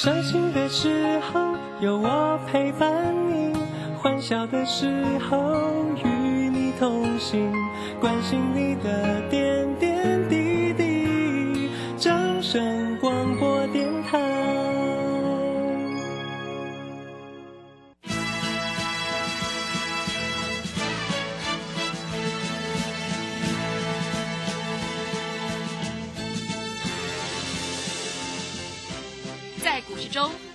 伤心的时候有我陪伴你，欢笑的时候与你同行，关心你的点点滴滴。掌声广播电台。在股市中，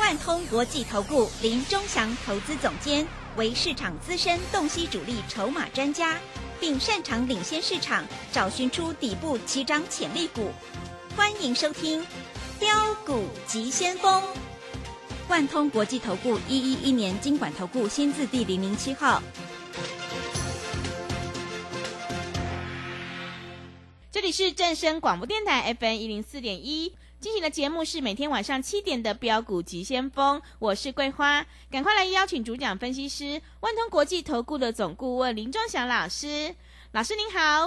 万通国际投顾林忠祥投资总监为市场资深洞悉主力筹码专家，并擅长领先市场找寻出底部起涨潜力股。欢迎收听标股急先锋。万通国际投顾111年金管投顾新字第007号。这里是正声广播电台 FM 104.1。进行的节目是每天晚上7点的标股急先锋，我是桂花，赶快来邀请主讲分析师万通国际投顾的总顾问林忠祥老师。老师您好。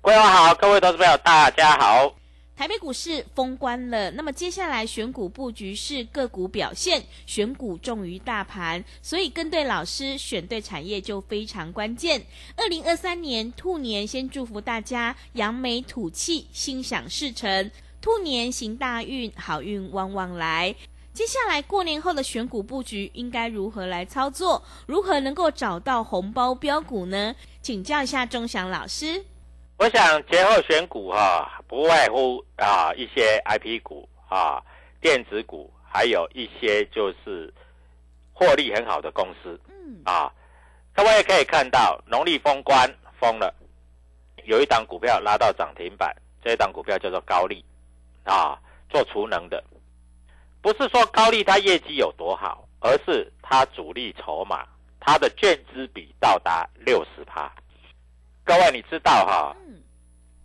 桂花好，各位投资朋友大家好。台北股市封关了，那么接下来选股布局是个股表现，选股重于大盘，所以跟对老师选对产业就非常关键。2023年兔年先祝福大家扬眉吐气，心想事成，兔年行大运，好运旺旺来。接下来过年后的选股布局应该如何来操作？如何能够找到红包标股呢？请教一下忠祥老师。我想节后选股不外乎一些 IP 股电子股，还有一些就是获利很好的公司。各位可以看到农历封关封了，有一档股票拉到涨停板，这一档股票叫做高力做储能的。不是说高力它业绩有多好，而是它主力筹码，它的券资比到达 60%。 各位你知道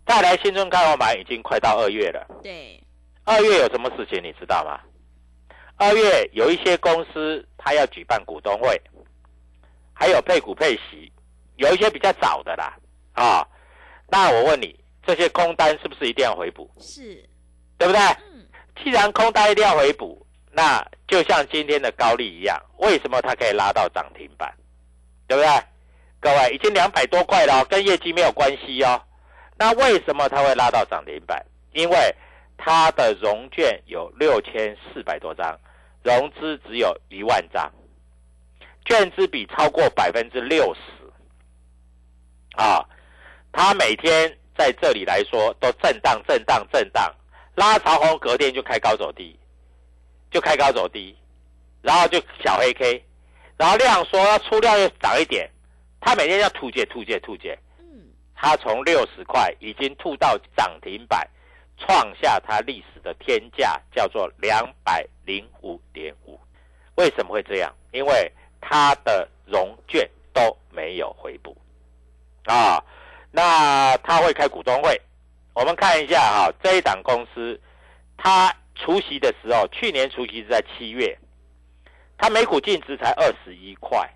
再来新春开红盘已经快到2月了。对，2月有什么事情你知道吗？2月有一些公司它要举办股东会，还有配股配息，有一些比较早的啦那我问你，这些空单是不是一定要回补？是，对不对？既然空单一定要回补，那就像今天的高力一样，为什么它可以拉到涨停板？对不对？各位，已经200多块了跟业绩没有关系那为什么它会拉到涨停板？因为它的融券有6400多张，融资只有1万张，券资比超过 60% 它每天在这里来说都震荡，拉长红隔天就开高走低，然后就小黑 K， 然后量缩要出量又涨一点，他每天要吐解，他从60块已经吐到涨停板，创下他历史的天价，叫做 205.5。 为什么会这样？因为他的融券都没有回补那他会开股东会，我们看一下这一档公司，他除息的时候，去年除息是在7月，他每股净值才21块，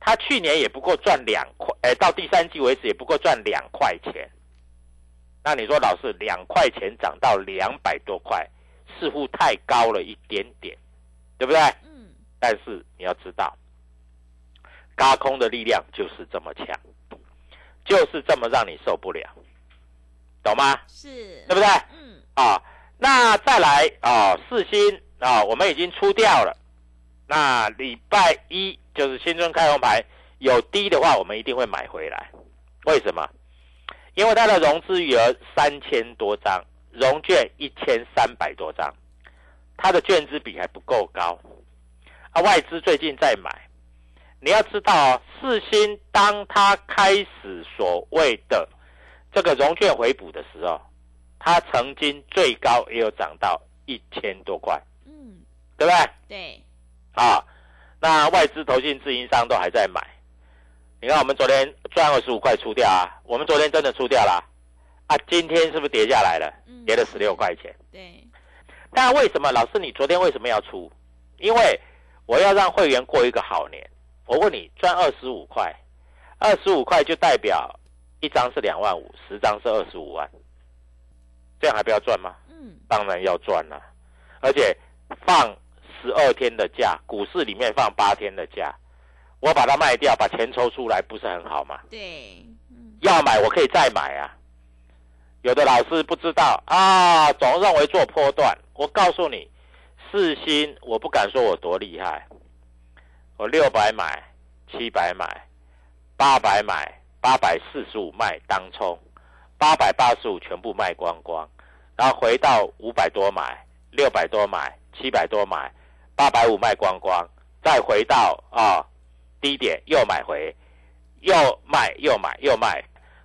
他去年也不过赚2块，到第三季为止也不过赚2块钱。那你说老师，2块钱涨到200多块，似乎太高了一点点，对不对？但是你要知道，轧空的力量就是这么强，就是这么让你受不了，懂吗？是，对不对？那再来四星我们已经出掉了，那礼拜一就是新春开红盘，有低的话我们一定会买回来。为什么？因为它的融资余额3000多张，融券1300多张，它的券资比还不够高外资最近在买。你要知道四星当它开始所谓的这个融券回补的时候，它曾经最高也有涨到1000多块，嗯，对不对？对，啊，那外资、投信、自营商都还在买。你看我们昨天赚25块出掉啊，我们昨天真的出掉了啊，今天是不是跌下来了？嗯，跌了16块钱。对，但为什么老师你昨天为什么要出？因为我要让会员过一个好年。我问你，赚25块，25块就代表1张是2万5，10张是25万，这样还不要赚吗？嗯，当然要赚啦、啊。而且放12天的假，股市里面放8天的假，我把它卖掉，把钱抽出来，不是很好吗？对，嗯、要买我可以再买啊。有的老师不知道啊，总认为做波段。我告诉你，世芯我不敢说我多厉害，我600买，700买，800买，845卖当冲，885全部卖光光，然后回到500多买，600多买，700多买，850卖光光，再回到低点又买回，又卖，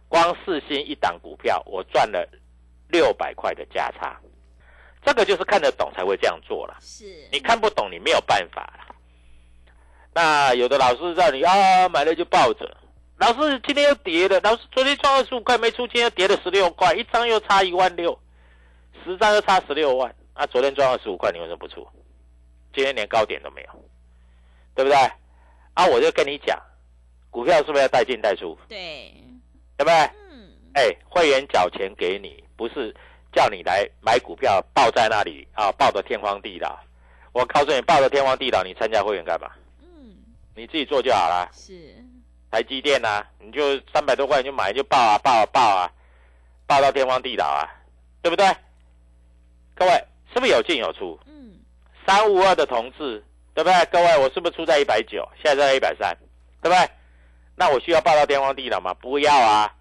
光世芯一档股票我赚了600块的价差。这个就是看得懂才会这样做啦，是你看不懂你没有办法啦。那有的老师让你买了就抱着，老师今天又跌了，老师昨天赚25块没出，今天又跌了16块，一张又差1万6，10张又差16万，那、昨天赚25块你为什么不出？今天连高点都没有，对不对？啊，我就跟你讲，股票是不是要带进带出？对，对不对？嗯，会员缴钱给你，不是叫你来买股票抱在那里啊，抱得天荒地老。我告诉你，抱得天荒地老，你参加会员干嘛？你自己做就好了。是，台积电啊，你就300多块你就买，就爆啊，爆到天荒地老啊，对不对？各位是不是有进有出？嗯，352的同志，对不对？各位，我是不是出在190，现在在130，对不对？那我需要爆到天荒地老吗？不要啊，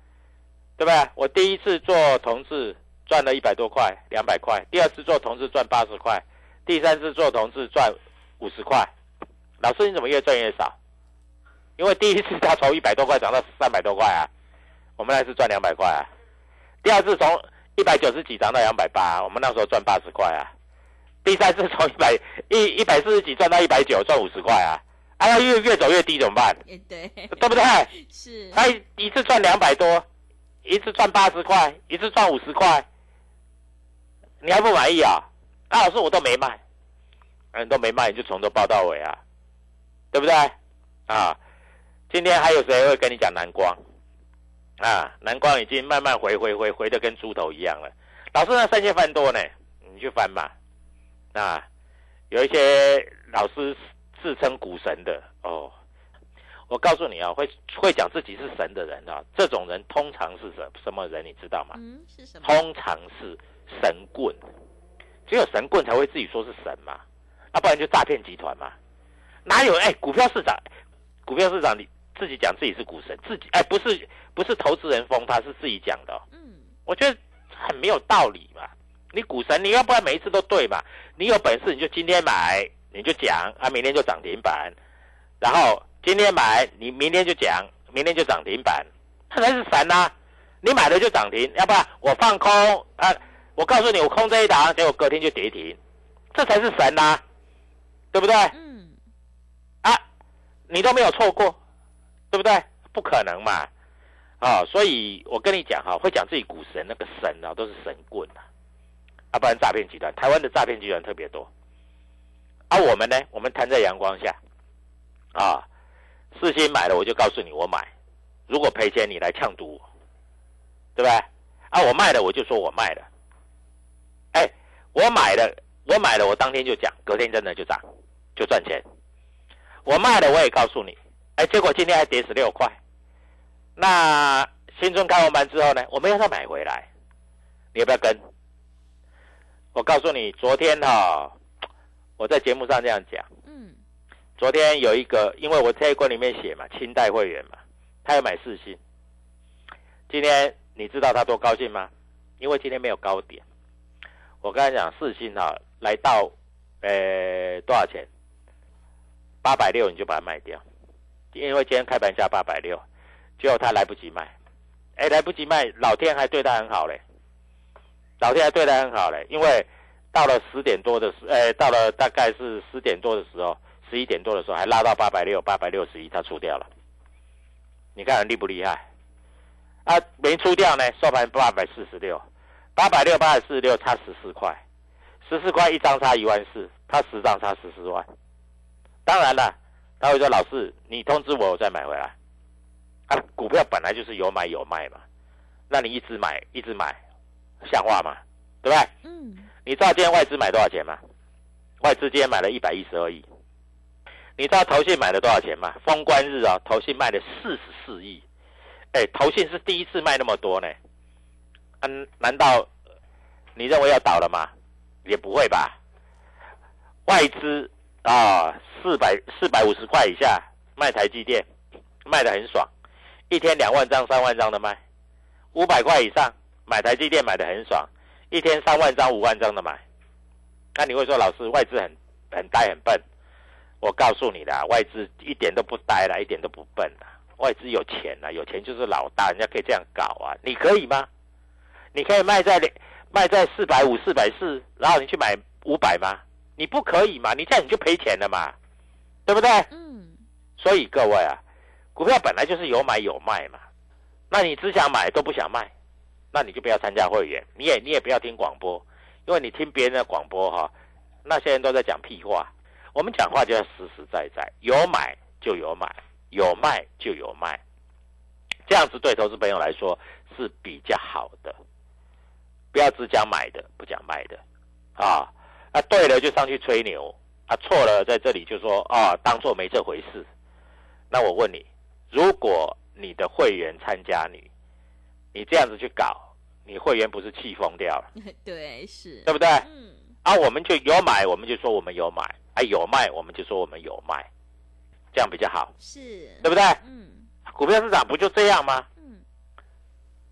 对不对？我第一次做同志赚了100多块，200块；第二次做同志赚80块；第三次做同志赚50块。老师，你怎么越赚越少？因为第一次他从100多块涨到300多块啊，我们那次赚200块啊。第二次从190几涨到280啊，我们那时候赚80块啊。第三次从140几赚到190，赚50块啊。哎呀，越走越低怎么办？对，对不对？是。他一次赚200多，一次赚80块，一次赚50块，你还不满意啊？啊，老师我都没卖，你都没卖，你就从头抱到尾啊。对不对啊？今天还有谁会跟你讲南光啊？南光已经慢慢回的跟猪头一样了。老师那3000翻多呢，你去翻嘛。啊，有一些老师自称股神的哦，我告诉你啊，会讲自己是神的人啊，这种人通常是什么人？你知道吗？嗯，是什么？通常是神棍，只有神棍才会自己说是神嘛，啊，不然就诈骗集团嘛。哪有股票市场你自己讲自己是股神，自己不是投资人封他，是自己讲的、哦。嗯，我觉得很没有道理嘛。你股神，你要不然每一次都对嘛？你有本事你就今天买，你就讲啊，明天就涨停板，然后今天买你明天就讲，明天就涨停板，那才是神啊！你买了就涨停，要不然我放空啊，我告诉你我空这一档，结果隔天就跌停，这才是神啊，对不对？嗯，你都没有错过，对不对？不可能嘛！啊、所以我跟你讲哈、会讲自己股神那个神啊，都是神棍啊，啊，不然诈骗集团，台湾的诈骗集团特别多。啊，我们呢，我们摊在阳光下，啊，世芯买了我就告诉你我买，如果赔钱你来呛赌我，对不对？啊，我卖了我就说我卖了，我买了，我当天就讲，隔天真的就涨，就赚钱。我卖了，我也告诉你，结果今天还跌16块。那新春开完盘之后呢，我们要再买回来，你要不要跟？我告诉你，昨天我在节目上这样讲，嗯，昨天有一个，因为我这一关里面写嘛，清代会员嘛，他要买世芯。今天你知道他多高兴吗？因为今天没有高点。我刚才讲世芯来到多少钱？860你就把它卖掉，因为今天开盘价860，结果他来不及卖，来不及卖，老天还对他很好嘞，老天还对他很好嘞，因为到了10点多的时，到了大概是10点多的时候，11点多的时候还拉到860、861，他出掉了。你看厉不厉害？啊，没出掉呢，收盘846，846差14块，14块一张差1万4，他10张差14万。当然了，他会说老师，你通知我，我再买回来。啊，股票本来就是有买有卖嘛，那你一直买一直买，像话吗？对不对？嗯。你知道今天外资买多少钱吗？外资今天买了112亿。你知道投信买了多少钱吗？封关日啊，投信卖了44亿。投信是第一次卖那么多呢。嗯、啊，难道你认为要倒了吗？也不会吧。外资啊，450块以下卖台积电，卖得很爽。一天2万张、3万张的卖，500块以上买台积电买得很爽，一天3万张、5万张的买。那你会说老师外资很呆很笨？我告诉你啦，外资一点都不呆啦，一点都不笨啦，外资有钱啦，有钱就是老大，人家可以这样搞啊，你可以吗？你可以卖在450、440，然后你去买500吗？你不可以嘛，你这样你就赔钱了嘛，对不对？嗯。所以各位啊。股票本来就是有买有卖嘛，那你只想买都不想卖，那你就不要参加会员，你也不要听广播，因为你听别人的广播哈，那些人都在讲屁话。我们讲话就要实在，有买就有买，有卖就有卖，这样子对投资朋友来说是比较好的。不要只讲买的不讲卖的啊，那对了就上去吹牛啊，错了在这里就说啊当做没这回事。那我问你。如果你的会员参加你这样子去搞，你会员不是气疯掉了？对，是，对不对？嗯。啊，我们就有买，我们就说我们有买；啊，有卖，我们就说我们有卖，这样比较好，是，对不对？嗯。股票市场不就这样吗？嗯。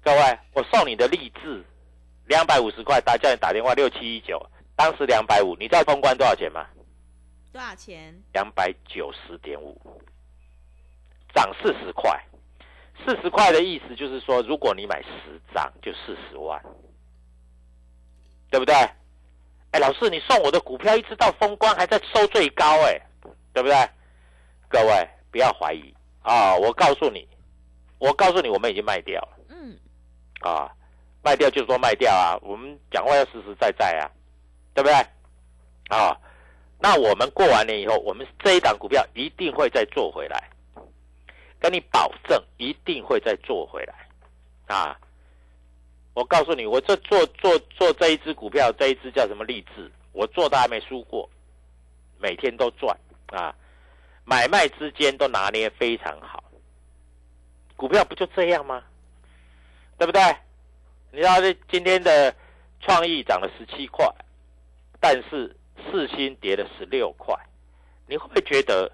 各位，我送你的励志250块，叫你打电话6719，当时250，你知道封关多少钱吗？多少钱？290.5。涨40块，40块的意思就是说，如果你买10张就40万，对不对？老师，你送我的股票一直到封关还在收最高，对不对？各位不要怀疑啊、哦！我告诉你，我们已经卖掉了。嗯。啊，卖掉就说卖掉啊，我们讲话要实在啊，对不对？啊，那我们过完年以后，我们这一档股票一定会再做回来。跟你保证一定会再做回来啊！我告诉你，我这做这一支股票，这一支叫什么励志，我做的还没输过，每天都赚啊！买卖之间都拿捏非常好，股票不就这样吗？对不对？你知道今天的创意涨了17块，但是世芯跌了16块，你会不会觉得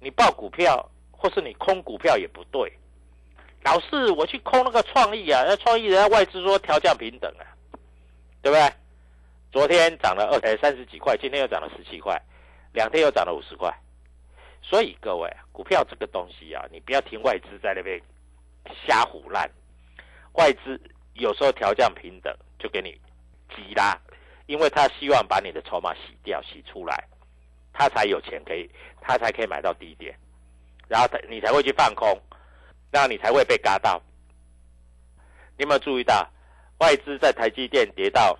你报股票？或是你空股票也不对，老是我去空那个创意啊，那创意人家外资说调降平等啊，对不对？昨天涨了30几块，今天又涨了17块，2天又涨了50块。所以各位，股票这个东西啊，你不要听外资在那边瞎唬烂，外资有时候调降平等就给你急拉，因为他希望把你的筹码洗掉、洗出来，他才有钱可以，他才可以买到低点。然后你才会去放空，那你才会被嘎到。你有没有注意到，外资在台积电跌到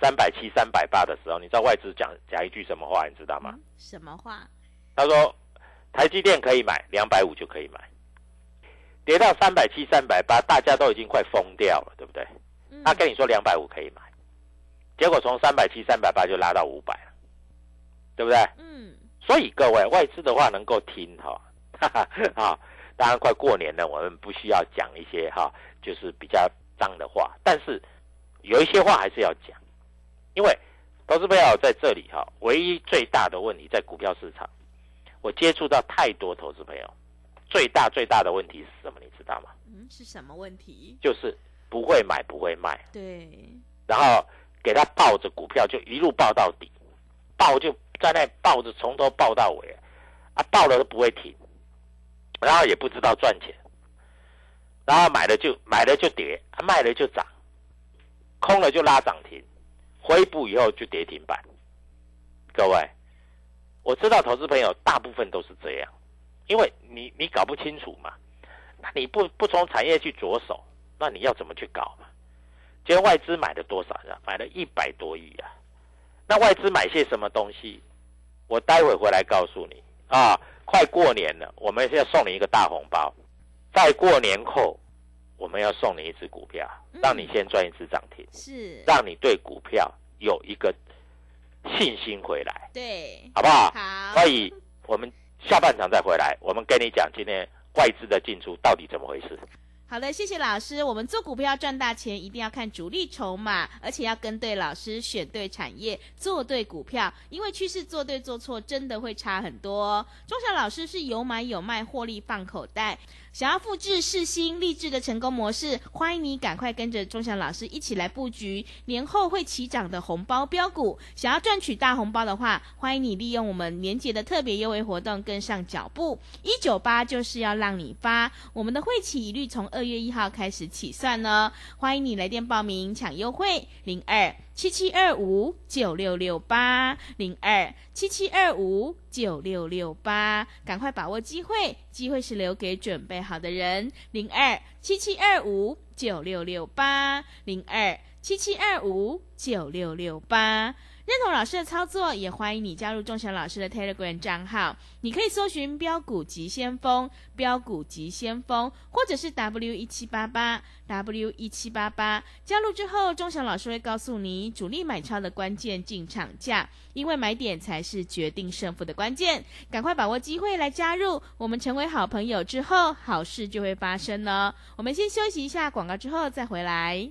370、380的时候，你知道外资讲一句什么话，你知道吗？什么话？他说，台积电可以买，250就可以买。跌到370、380，大家都已经快疯掉了，对不对？他跟你说250可以买，结果从370、380就拉到500了，对不对？嗯。所以各位，外资的话能够听哈。啊，当然快过年了，我们不需要讲一些哈、啊，就是比较脏的话，但是有一些话还是要讲，因为投资朋友在这里哈、啊，唯一最大的问题在股票市场，我接触到太多投资朋友，最大的问题是什么？你知道吗？嗯，是什么问题？就是不会买，不会卖。对。然后给他抱着股票就一路抱到底，抱就在那抱着从头抱到尾，啊，抱了都不会停。然后也不知道赚钱，然后买了就跌，卖了就涨，空了就拉涨停，回补以后就跌停板。各位，我知道投资朋友大部分都是这样，因为你搞不清楚嘛，那你不从产业去着手，那你要怎么去搞嘛？今天外资买了多少啊？买了100多亿啊！那外资买些什么东西？我待会回来告诉你啊！快过年了，我们要送你一个大红包。在过年后，我们要送你一只股票，让你先赚一只涨停，是让你对股票有一个信心回来，对，好不好？好。所以我们下半场再回来，我们跟你讲今天外资的进出到底怎么回事。好的，谢谢老师。我们做股票赚大钱，一定要看主力筹码，而且要跟对老师，选对产业，做对股票，因为趋势做对做错真的会差很多哦。钟祥老师是有买有卖，获利放口袋。想要复制世新励志的成功模式，欢迎你赶快跟着钟祥老师一起来布局年后会起涨的红包标股。想要赚取大红包的话，欢迎你利用我们年节的特别优惠活动跟上脚步。198就是要让你发，我们的会期一律从2月1号开始起算哦。欢迎你来电报名抢优惠 02-7725-9668 02-7725-9668， 赶快把握机会，机会是留给准备好的人。 02-7725-9668 02-7725-9668。认同老师的操作，也欢迎你加入钟祥老师的 Telegram 账号，你可以搜寻标股急先锋，标股急先锋，或者是 W1788 W1788。 加入之后，钟祥老师会告诉你主力买超的关键进场价，因为买点才是决定胜负的关键，赶快把握机会来加入我们。成为好朋友之后，好事就会发生哦。我们先休息一下广告，之后再回来。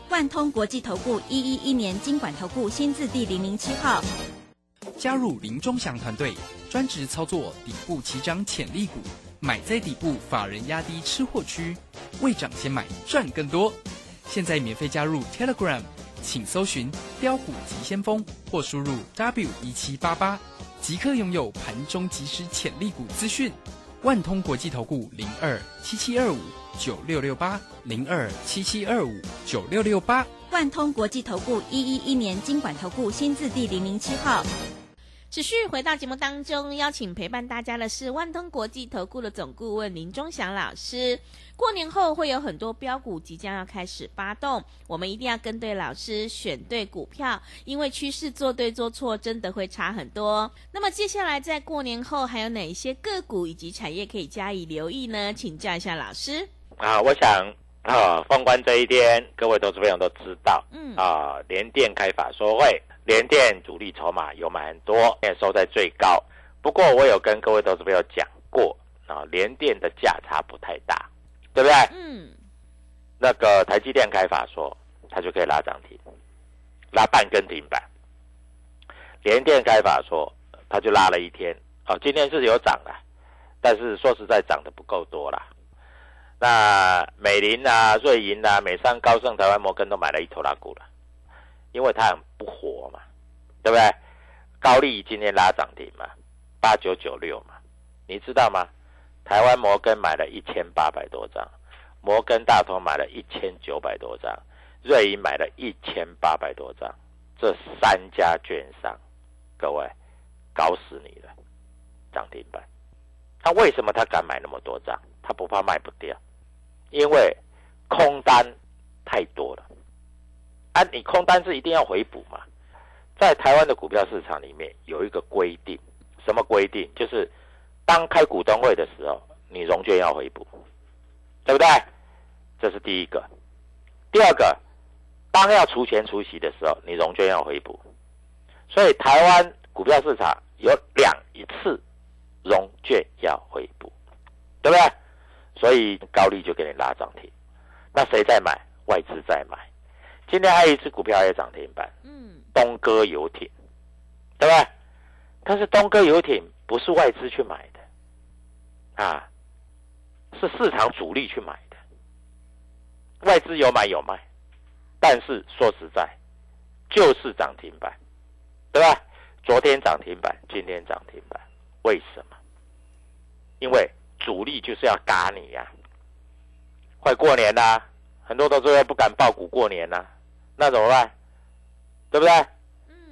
万通国际投顾111年金管投顾新字第007号。加入林钟祥团队，专职操作底部起涨潜力股，买在底部，法人压低吃货区，未涨先买，赚更多。现在免费加入 Telegram， 请搜寻标股急先锋，或输入 W1788， 即刻拥有盘中即时潜力股资讯。万通国际投顾02-7725-9668 02-7725-9668。万通国际投顾111年金管投顾新字第007号。持续回到节目当中，邀请陪伴大家的是万通国际投顾的总顾问林钟祥老师。过年后会有很多标股即将要开始发动，我们一定要跟对老师，选对股票，因为趋势做对做错真的会差很多。那么接下来在过年后还有哪一些个股以及产业可以加以留意呢？请教一下老师。我想封关这一天，各位投资朋友都知道，联电开法说会，联电主力筹码有买很多，收在最高。不过我有跟各位投资朋友讲过，联电的价差不太大，对不对？那个台积电开法说，它就可以拉涨停，拉半根停板。联电开法说，它就拉了一天，今天是有涨的，但是说实在涨的不够多啦。那美林啊、瑞银啊、美商、高盛、台湾摩根都买了一头拉股了，因为它很不活嘛，对不对？高力今天拉涨停嘛，8996嘛，你知道吗？台湾摩根买了1800多张，摩根大通买了1900多张，瑞银买了1800多张，这3家券商，各位搞死你了，涨停板。那为什么他敢买那么多张？他不怕卖不掉？因为空单太多了啊！你空单是一定要回补嘛？在台湾的股票市场里面有一个规定，什么规定？就是当开股东会的时候，你融券要回补，对不对？这是第一个。第二个，当要除权除息的时候，你融券要回补。所以台湾股票市场有2次融券要回补，对不对？所以高利就给你拉涨停，那谁在买？外资在买。今天还有一只股票也涨停板，东哥游艇，对吧？但是东哥游艇不是外资去买的啊，是市场主力去买的。外资有买有卖，但是说实在就是涨停板，对吧？昨天涨停板，今天涨停板，为什么？因为主力就是要嘎你呀、快过年啦、很多投资人不敢抱股过年啦、那怎么办？对不对？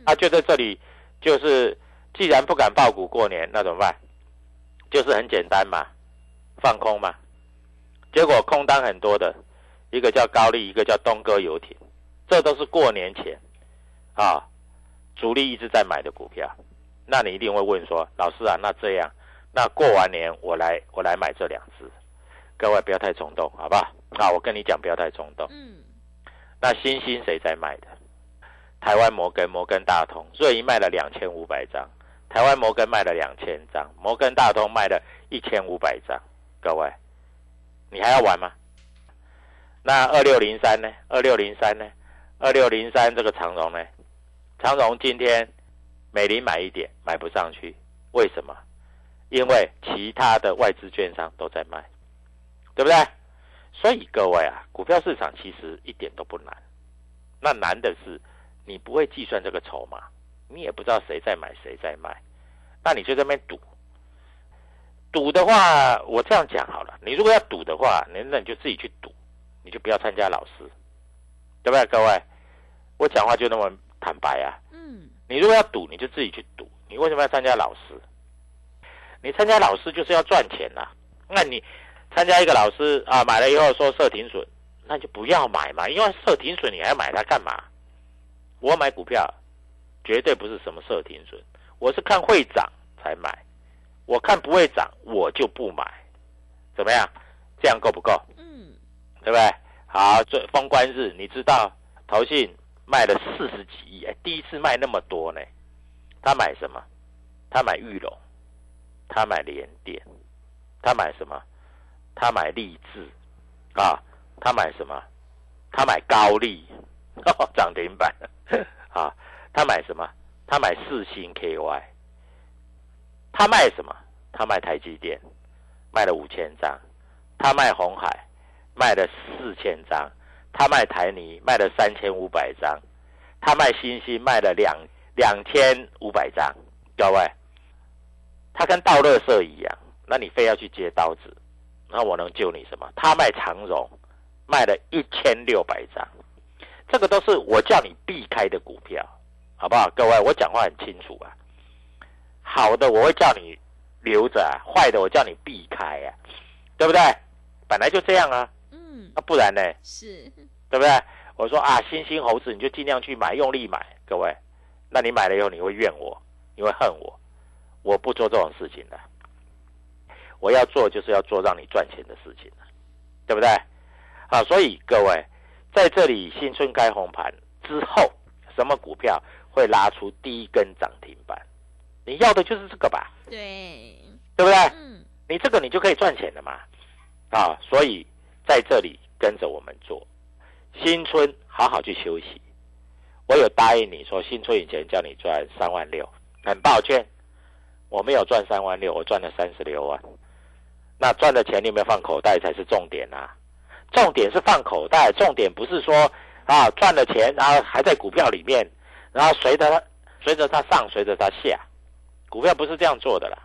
啊，就在这里，就是既然不敢抱股过年，那怎么办？就是很简单嘛，放空嘛。结果空单很多的，一个叫高力，一个叫东哥游艇，这都是过年前啊主力一直在买的股票。那你一定会问说，老师啊，那这样，那过完年我来买这两只。各位不要太冲动，好不好？啊，我跟你讲，不要太冲动。那新兴谁在卖的？台湾摩根大通，瑞银卖了2500张，台湾摩根卖了2000张，摩根大通卖了1500张。各位，你还要玩吗？那2603呢？2603这个长荣呢？长荣今天美林买一点，买不上去，为什么？因为其他的外资券商都在卖，对不对？所以各位啊，股票市场其实一点都不难，那难的是你不会计算这个筹码，你也不知道谁在买谁在卖，那你就在那边赌的话，我这样讲好了，你如果要赌的话，那你就自己去赌，你就不要参加老师，对不对？各位，我讲话就那么坦白啊，你如果要赌，你就自己去赌，你为什么要参加老师？你参加老师就是要赚钱啦、那你参加一个老师啊，买了以后说设停损，那就不要买嘛，因为设停损你还要买它干嘛？我买股票绝对不是什么设停损，我是看会涨才买，我看不会涨我就不买，怎么样？这样够不够？对不对？好，这封关日你知道投信卖了40几亿，第一次卖那么多呢。他买什么？他买裕隆，他买联电，他买什么？他买立志啊，他买什么？他买高力涨停板啊，他买什么？他买世芯 KY， 他卖什么？他卖台积电，卖了5000张，他卖鸿海，卖了4000张。他卖台泥卖了3500张，他卖新兴卖了2500张，各位，他跟倒垃圾一样，那你非要去接刀子，那我能救你什么？他卖长荣卖了1600张，这个都是我叫你避开的股票，好不好？各位，我讲话很清楚啊，好的我会叫你留着啊，坏的我叫你避开啊，对不对？本来就这样啊。不然呢？是，对不对？我说啊，新兴猴子你就尽量去买，用力买，各位。那你买了以后，你会怨我，你会恨我。我不做这种事情的。我要做就是要做让你赚钱的事情，对不对？啊，所以各位在这里新春开红盘之后，什么股票会拉出第一根涨停板？你要的就是这个吧？对，对不对？你这个你就可以赚钱了嘛。啊，所以在这里。跟着我们做，新春好好去休息。我有答应你说，新春以前叫你赚36000，很抱歉，我没有赚36000，我赚了36万。那赚的钱你有没有放口袋才是重点啊！重点是放口袋，重点不是说啊赚了钱，然后还在股票里面，然后随着它上，随着它下，股票不是这样做的啦。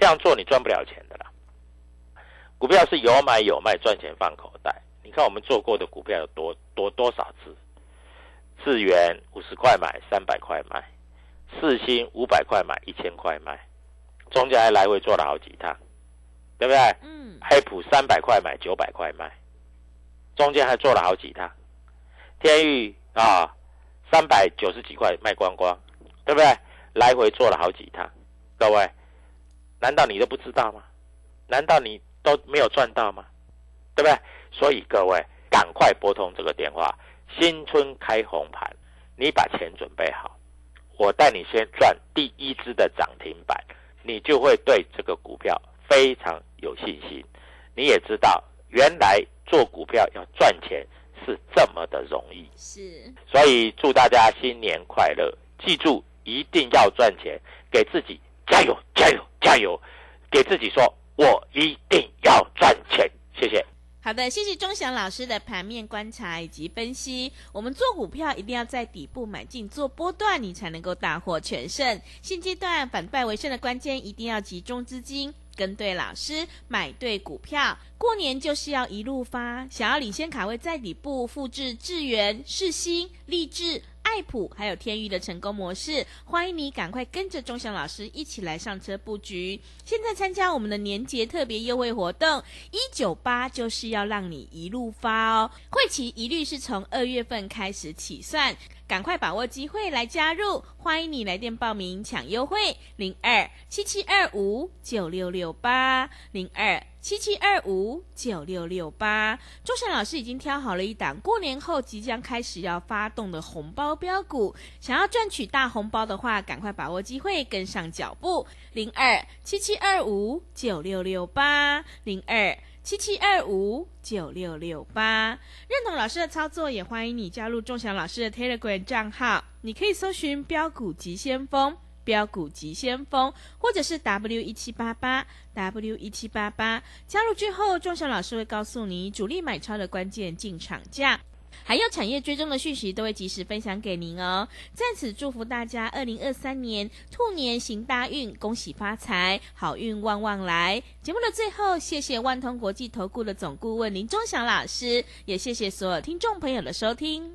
这样做你赚不了钱的啦。股票是有买有卖，赚钱放口袋。你看我们做过的股票有多少只？智元50块买，300块卖；世芯500块买，1000块卖。中间还来回做了好几趟，对不对？黑普300块买，900块卖，中间还做了好几趟。天宇啊，390几块卖光光，对不对？来回做了好几趟。各位，难道你都不知道吗？难道你都没有赚到吗？对不对？所以各位赶快拨通这个电话，新春开红盘，你把钱准备好，我带你先赚第一支的涨停板，你就会对这个股票非常有信心。你也知道原来做股票要赚钱是这么的容易。是，所以祝大家新年快乐，记住一定要赚钱，给自己加油加油加油，给自己说我一定要赚钱。谢谢。好的，谢谢钟翔老师的盘面观察以及分析。我们做股票一定要在底部买进做波段，你才能够大获全胜。现阶段反败为胜的关键一定要集中资金，跟对老师，买对股票。过年就是要一路发，想要领先卡位在底部，复制智原、世芯、立志、爱普还有天域的成功模式，欢迎你赶快跟着钟翔老师一起来上车布局。现在参加我们的年节特别优惠活动198，就是要让你一路发哦，会期一律是从2月份开始起算，赶快把握机会来加入，欢迎你来电报名抢优惠02-7725-9668 02-7725-9668。钟翔老师已经挑好了一档过年后即将开始要发动的红包标股，想要赚取大红包的话，赶快把握机会跟上脚步，02-7725-9668 02-7725-9668。认同老师的操作，也欢迎你加入钟翔老师的 Telegram 账号，你可以搜寻标股急先锋，标股急先锋，或者是 W1788 W1788， 加入之后钟翔老师会告诉你主力买超的关键进场价，还有产业追踪的讯息都会及时分享给您哦。在此祝福大家2023年兔年行大运，恭喜发财，好运旺旺来。节目的最后，谢谢万通国际投顾的总顾问林钟翔老师，也谢谢所有听众朋友的收听。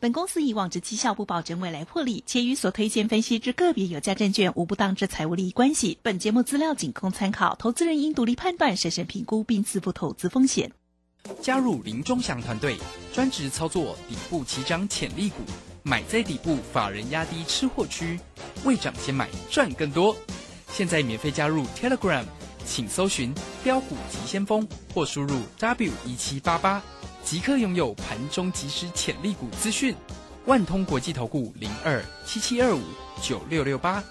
本公司以往之绩效不保证未来获利，且与所推荐分析之个别有价证券无不当之财务利益关系。本节目资料仅供参考，投资人应独立判断、审慎评估并自负投资风险。加入林钟翔团队，专职操作底部起涨潜力股，买在底部，法人压低吃货区，未涨先买赚更多。现在免费加入 Telegram， 请搜寻标股急先锋或输入 W1788， 即刻拥有盘中即时潜力股资讯。万通国际投顾02-7725-9668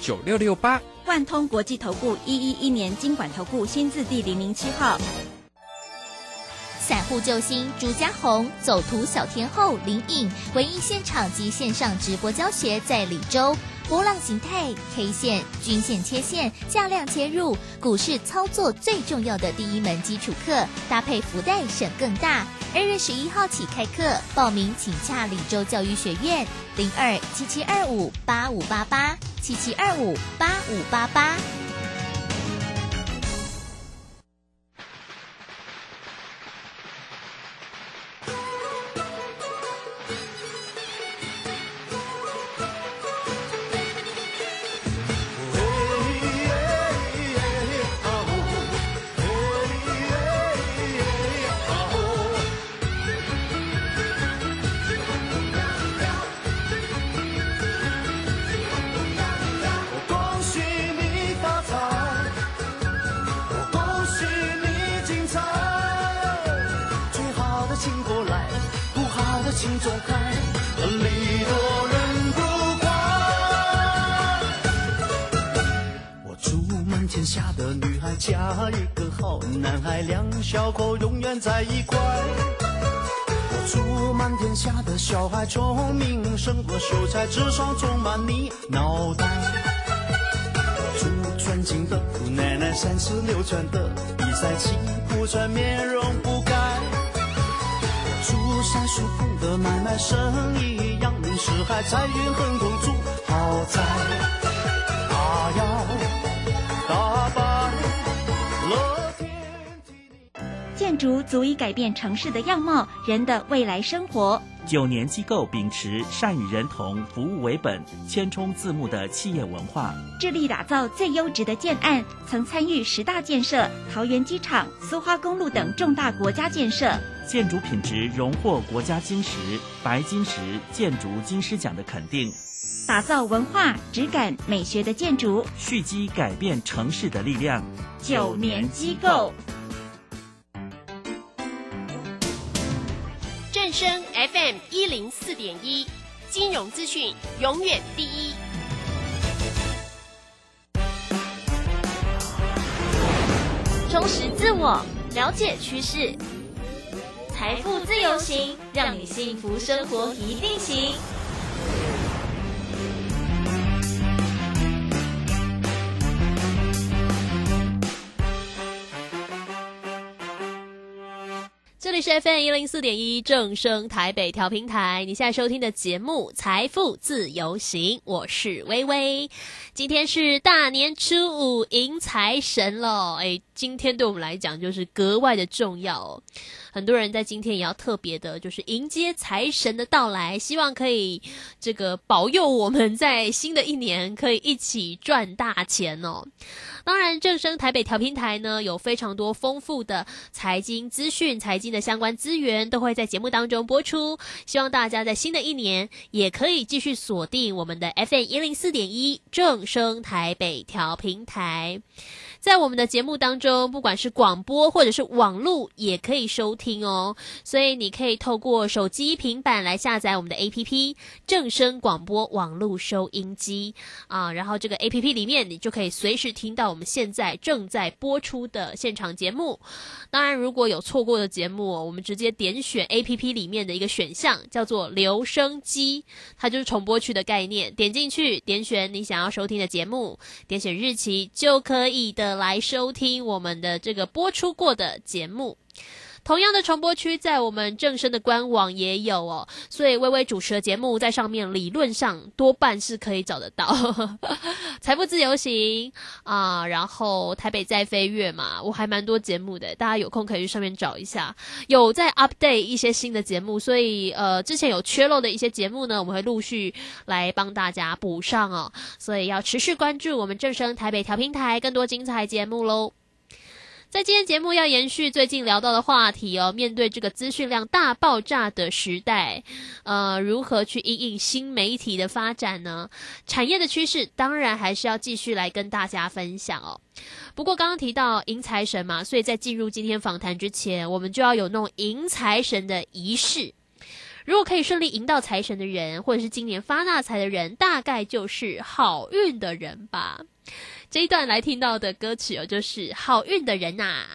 02-7725-9668。万通国际投顾111年金管投顾新字第007号。散户救星朱家红，走图小天后林颖，唯一现场及线上直播教学在李州。波浪形态、K 线、均线、切线、价量切入，股市操作最重要的第一门基础课，搭配福袋省更大。2月11号起开课，报名请洽李州教育学院02-7725-8588 7725-8588。嫁一个好男孩，两小口永远在一块。我祝满天下的小孩聪明，胜过秀才，智商充满你脑袋。我祝尊敬的姑奶奶36圈的比赛，气不喘，面容不改。我祝30公的奶奶生意扬名四海，财运亨通，祝好财。啊呀！建筑足以改变城市的样貌，人的未来生活。9年机构秉持善与人同、服务为本、谦冲自牧的企业文化，致力打造最优质的建案，曾参与10大建设、桃园机场、苏花公路等重大国家建设。建筑品质荣获国家金石、白金石建筑金狮奖的肯定。打造文化、质感、美学的建筑，蓄积改变城市的力量。9年机构。正声 FM104.1，金融资讯永远第一。充实自我，了解趋势，财富自由行，让你幸福生活一定行。这里是 FM 104.1正声台北调频台，你现在收听的节目《财富自由行》，我是薇薇。今天是大年初五，迎财神咯，今天对我们来讲就是格外的重要哦。很多人在今天也要特别的，就是迎接财神的到来，希望可以这个保佑我们在新的一年可以一起赚大钱哦。当然，正声台北调频台呢有非常多丰富的财经资讯、财经的相关资源都会在节目当中播出，希望大家在新的一年也可以继续锁定我们的 FM 104.1 正声台北调频台。在我们的节目当中，不管是广播或者是网络也可以收听哦，所以你可以透过手机平板来下载我们的 APP 正声广播网络收音机啊，然后这个 APP 里面你就可以随时听到我们现在正在播出的现场节目。当然如果有错过的节目，我们直接点选 APP 里面的一个选项叫做留声机，它就是重播区的概念，点进去点选你想要收听的节目，点选日期就可以的来收听我们的这个播出过的节目。同样的重播区在我们正声的官网也有哦，所以薇薇主持的节目在上面理论上多半是可以找得到。财富自由行啊，然后台北再飞跃嘛，我还蛮多节目的，大家有空可以去上面找一下，有在 update 一些新的节目，所以之前有缺漏的一些节目呢，我们会陆续来帮大家补上哦，所以要持续关注我们正声台北调频台更多精彩节目咯。在今天节目要延续最近聊到的话题哦，面对这个资讯量大爆炸的时代，如何去因应新媒体的发展呢？产业的趋势当然还是要继续来跟大家分享哦。不过刚刚提到迎财神嘛，所以在进入今天访谈之前，我们就要有那种迎财神的仪式。如果可以顺利迎到财神的人，或者是今年发大财的人，大概就是好运的人吧。这一段来听到的歌曲哦，就是好运的人啊。